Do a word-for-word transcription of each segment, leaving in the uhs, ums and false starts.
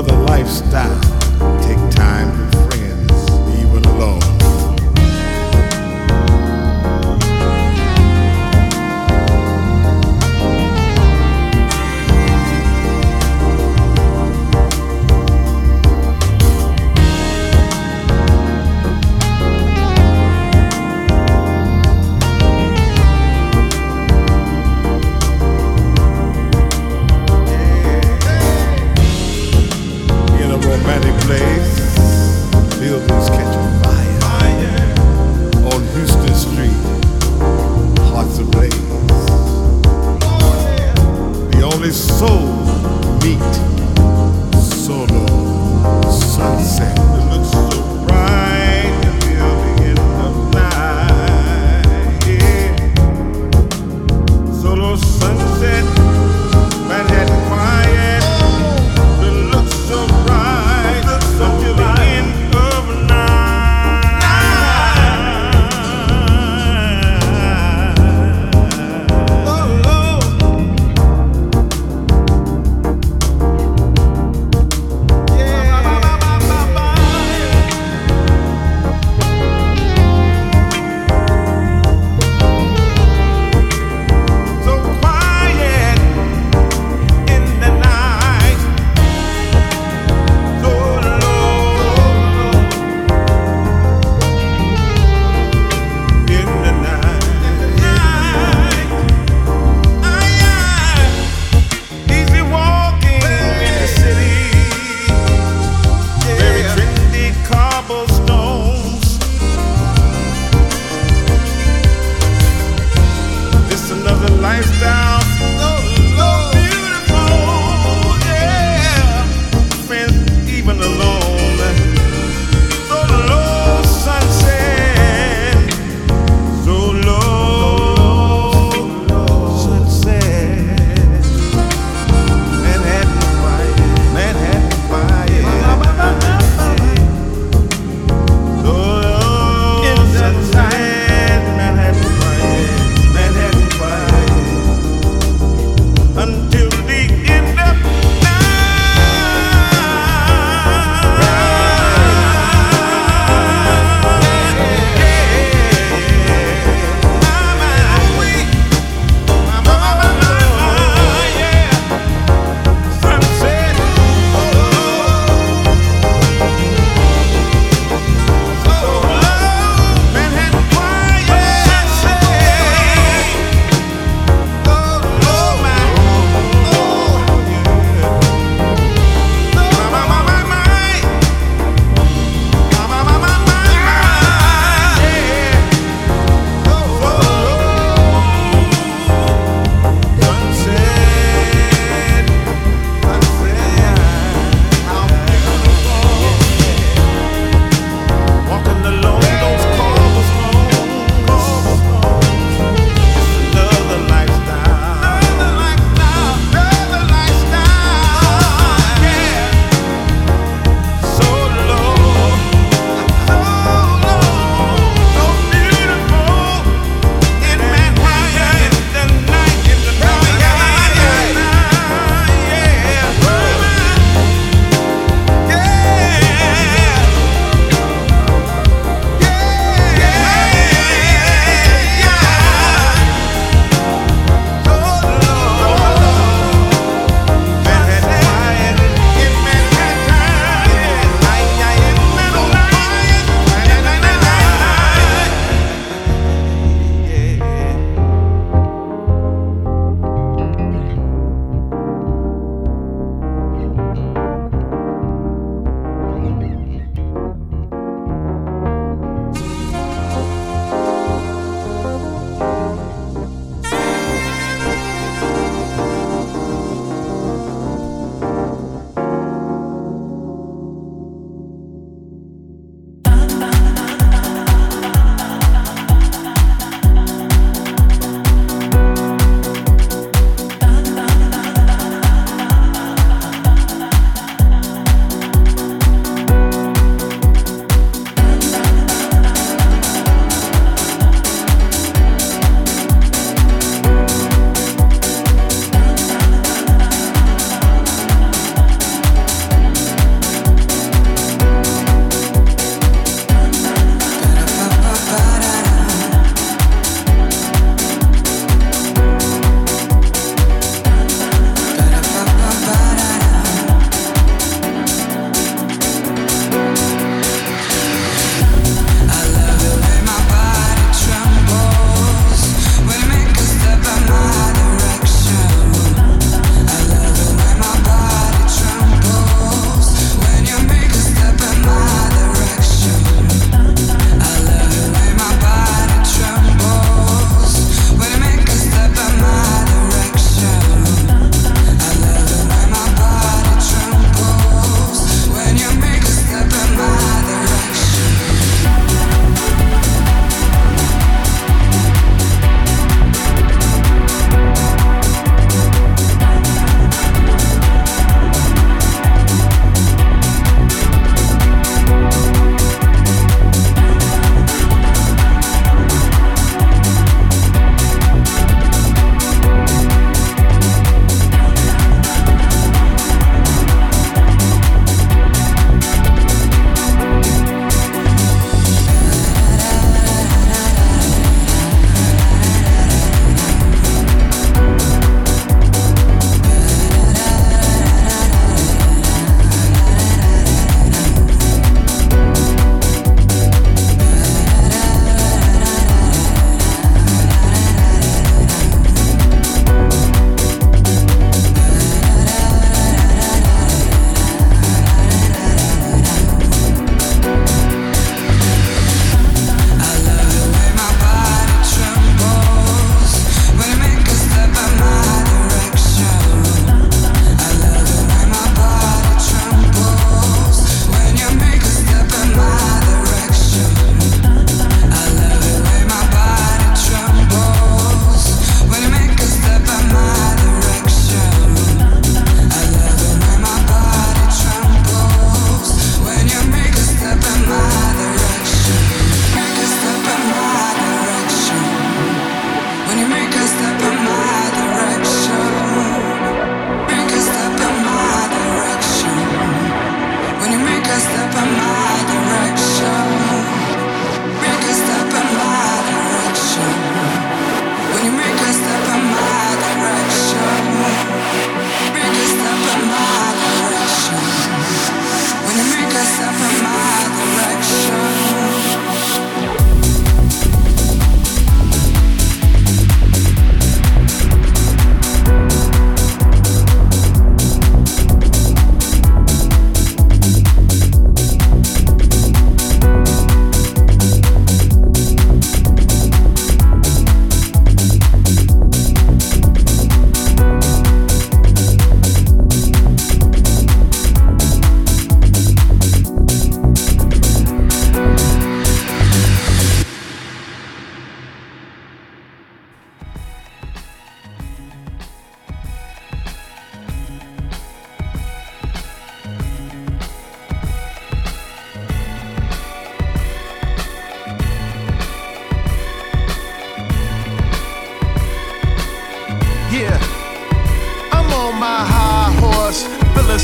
another lifestyle. Take time with friends, leave it alone. Romantic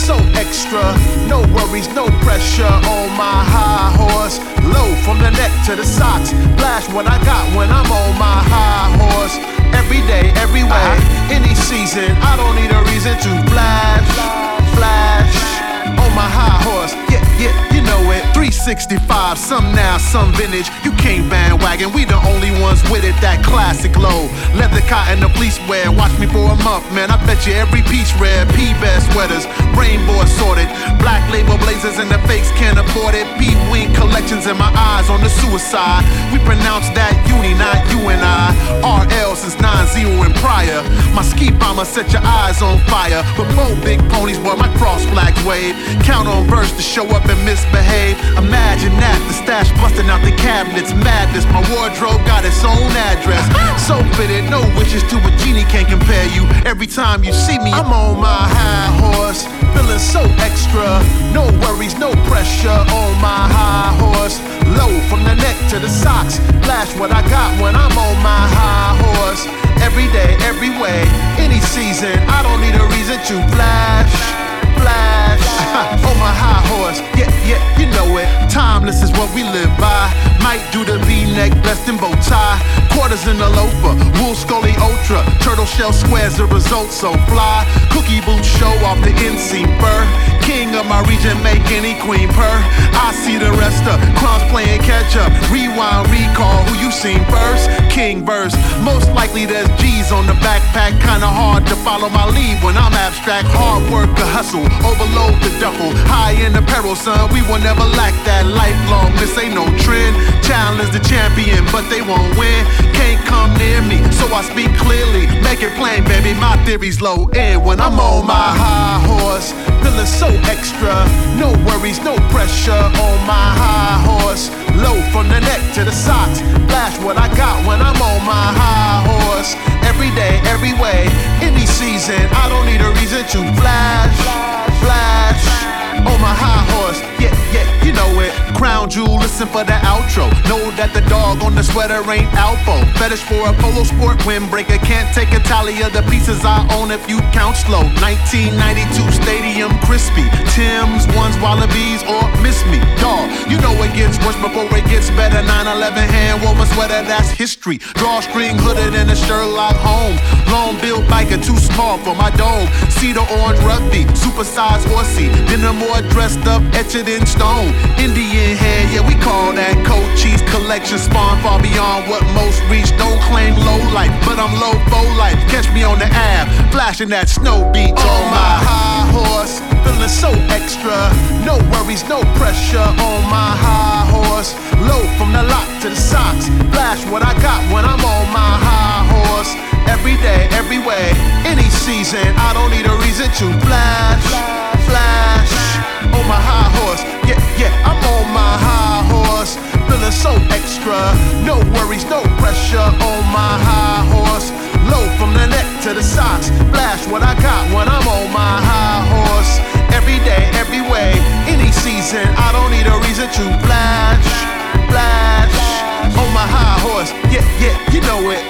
so extra. No worries, no pressure on my high horse. Low from the neck to the socks. Blast what I got when I'm on my high horse. Every day, every way, any season. I don't need a reason to flash, flash on my high horse. Yeah, yeah, you know it. three sixty-five, some now, some vintage. You can't bandwagon, we the only ones with it. That classic low, leather cotton, the police wear. Watch me for a month, man. I bet you every piece red. P-Best sweaters, rainbow assorted. Black label blazers and the fakes can't afford it. P-Wing collections and my eyes on the suicide. We pronounce that uni, not you and I. R L since nine zero and prior. My ski bomber set your eyes on fire. With four big ponies, boy, my cross flag wave. Count on verse to show up and misbehave. Imagine that, the stash busting out the cabinets. Madness, my wardrobe got its own address. So fitted, no wishes to a genie can't compare you. Every time you see me, I'm on my high horse. Feeling so extra, no worries, no pressure on my high horse. Low from the neck to the socks. Flash what I got when I'm on my high horse. Every day, every way, any season. I don't need a reason to flash. Flash on my high horse, yeah, yeah, you know it. Timeless is what we live by. Might do the V-neck, best in bow tie. Quarters in the loafer, wool scully ultra. Turtle shell squares, the result so fly. Cookie boots show off the inseam fur. King of my region, make any queen purr. I see the rest of clowns playing catch up. Rewind, recall who you seen first. King verse, most likely there's G's on the backpack. Kinda hard to follow my lead when I'm abstract. Hard work, a hustle. Overload the duffel, high in apparel, son. We will never lack that lifelong. This ain't no trend. Challenge the champion, but they won't win. Can't come near me, so I speak clearly. Make it plain, baby. My theory's low end when I'm on my high horse. Feeling so extra, no worries, no pressure on my high horse. Low from the neck to the socks. Flash what I got when I'm on my high horse. Every day, every way, any season. I don't need a reason to flash. Flash on my high horse, yeah, yeah, you know it. Crown jewel, listen for the outro. Know that the dog on the sweater ain't Alpo. Fetish for a polo sport windbreaker. Can't take a tally of the pieces I own if you count slow. nineteen ninety-two Stadium Crispy. Tim's, ones, Wallabies, or Miss Me. Dog, you know it gets worse before it gets better. nine eleven hand woven sweater, that's history. Drawstring hooded in a Sherlock Holmes. Long built biker, too small for my dome. Cedar orange rugby, supersized horsey. Denim more dressed up, etched in stone. Indian hair, yeah, we call that coat cheese. Collection spawned far beyond what most reach. Don't claim low life, but I'm low bow life. Catch me on the ab, flashing that snow beat. On my high horse, feeling so extra. No worries, no pressure on my high horse. Low from the lock to the socks. Flash what I got when I'm on my high horse. Every day, every way, any season. I don't need a reason to flash, flash on my high horse. Yeah, yeah, I'm on my high horse. Feeling so extra, no worries, no pressure on my high horse. Low from the neck to the socks. Flash what I got when I'm on my high horse. Every day, every way, any season. I don't need a reason to flash, flash on my high horse. Yeah, yeah, you know it.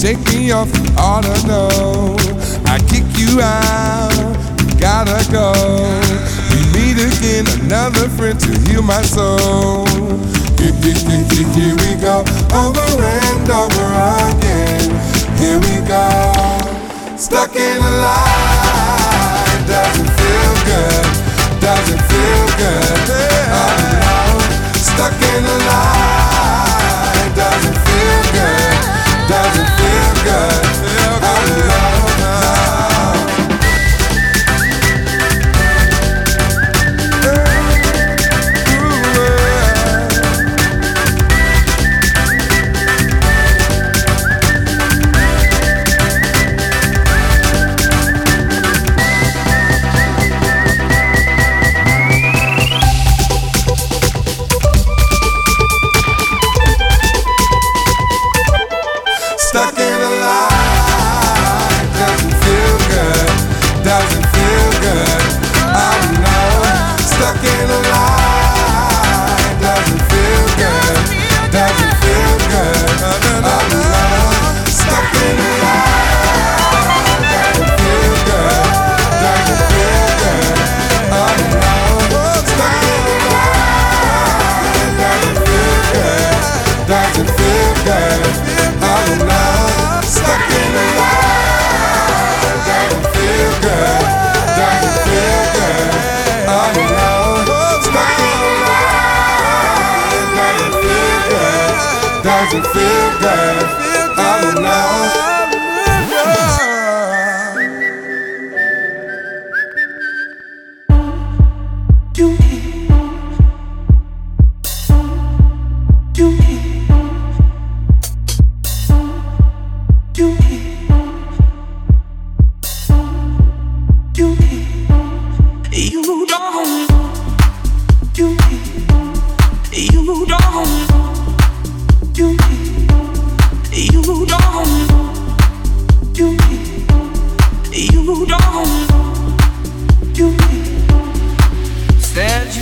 Shake me off, ought to know. I kick you out, gotta go. We meet again, another friend to heal my soul. Here, here, here, here, here we go, over and over again. Here we go, stuck in a lie. Doesn't feel good, doesn't feel good. I'm alone, stuck in a lie. Doesn't feel good, doesn't feel good. I'm alone. Thank you.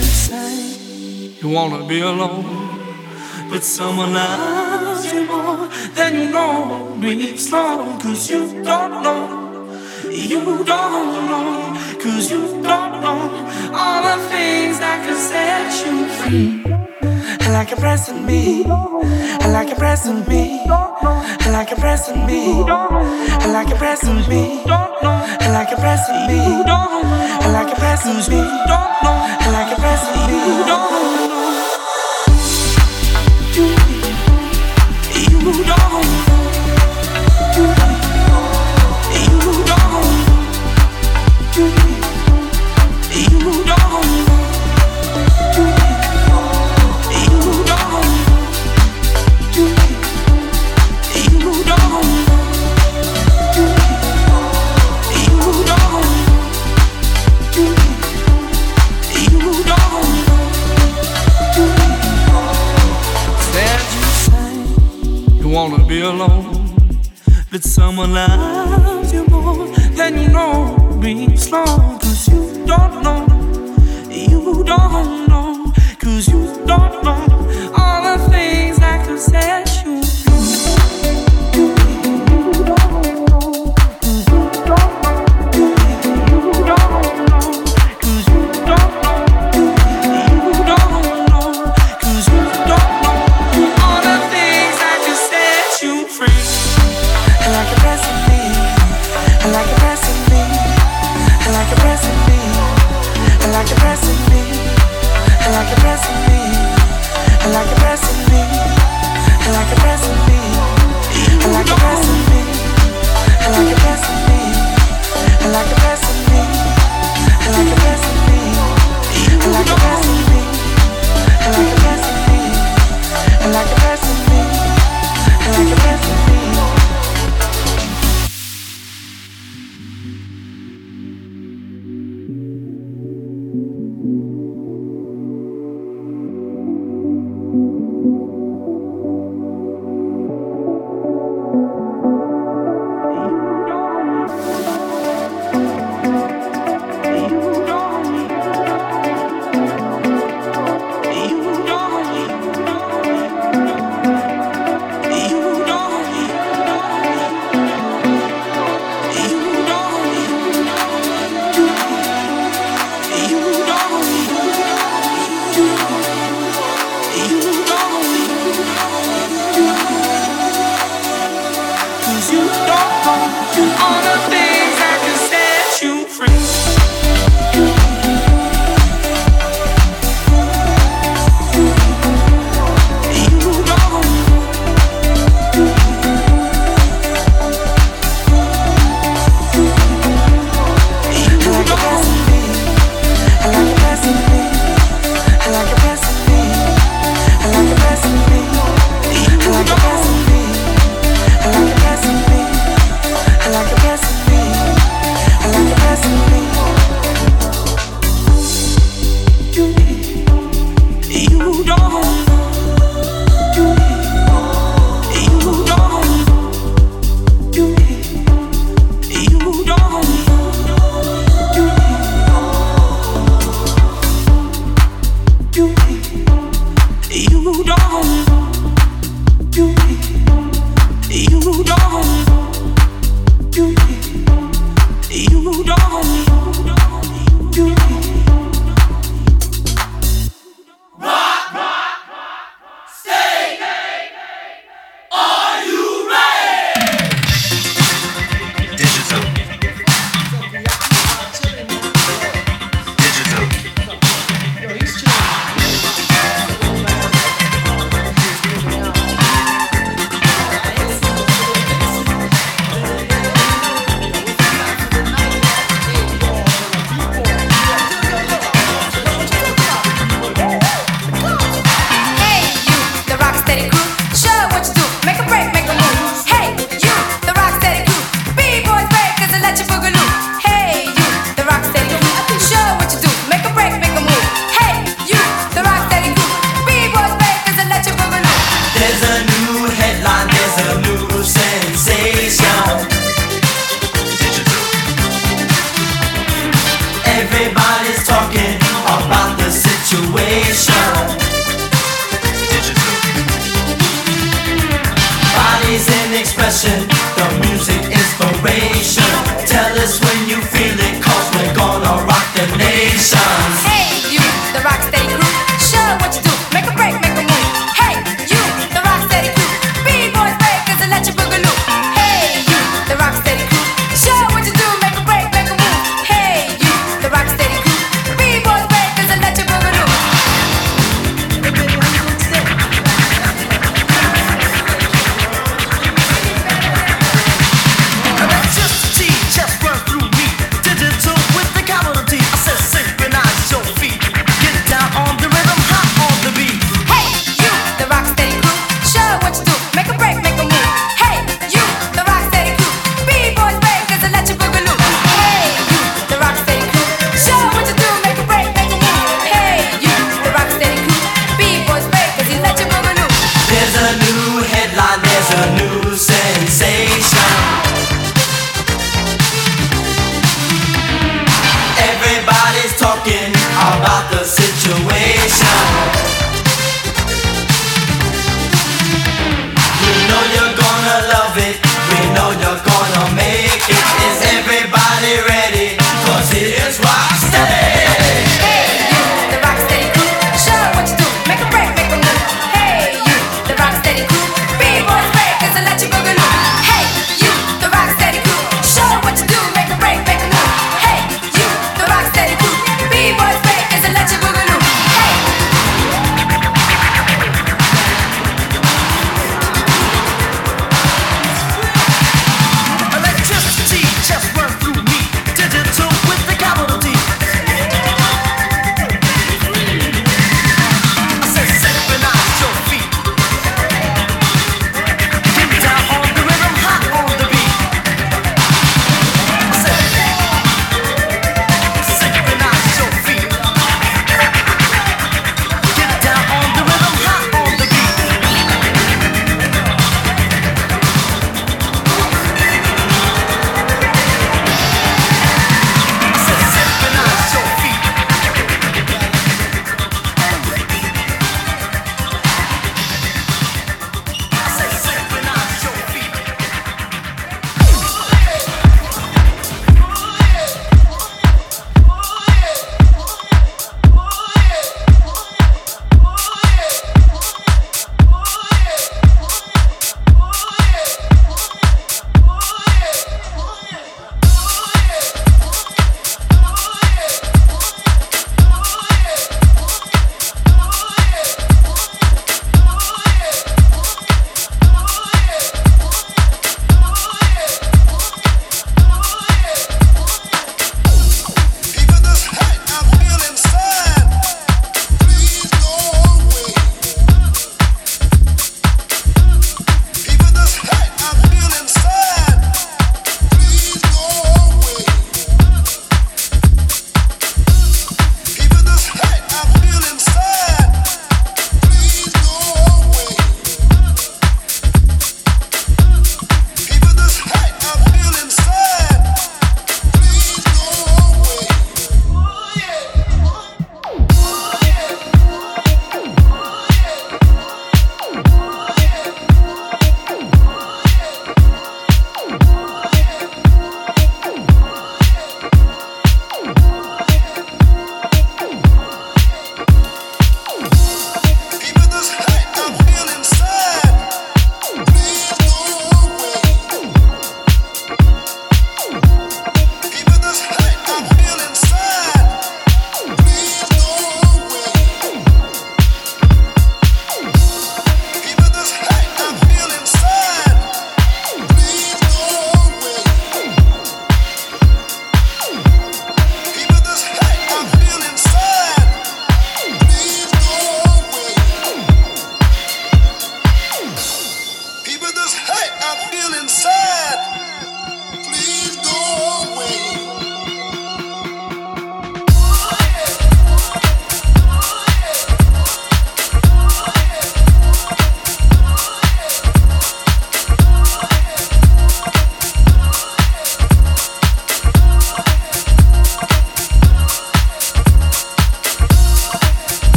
Just T, just run through me. Digital with the capital T. I said synchronize your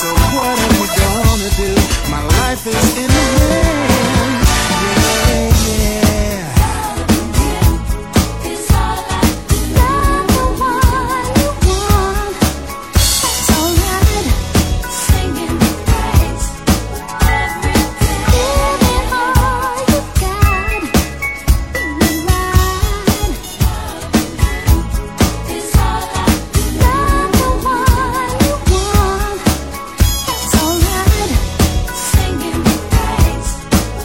So what am I gonna do? My life is in the wind. Yeah, yeah. You is all I never want. You want. It's alright. Singing the praise everything. Give it all you got. In my mind. You is all I never want. You want. It's alright. Singing the praise.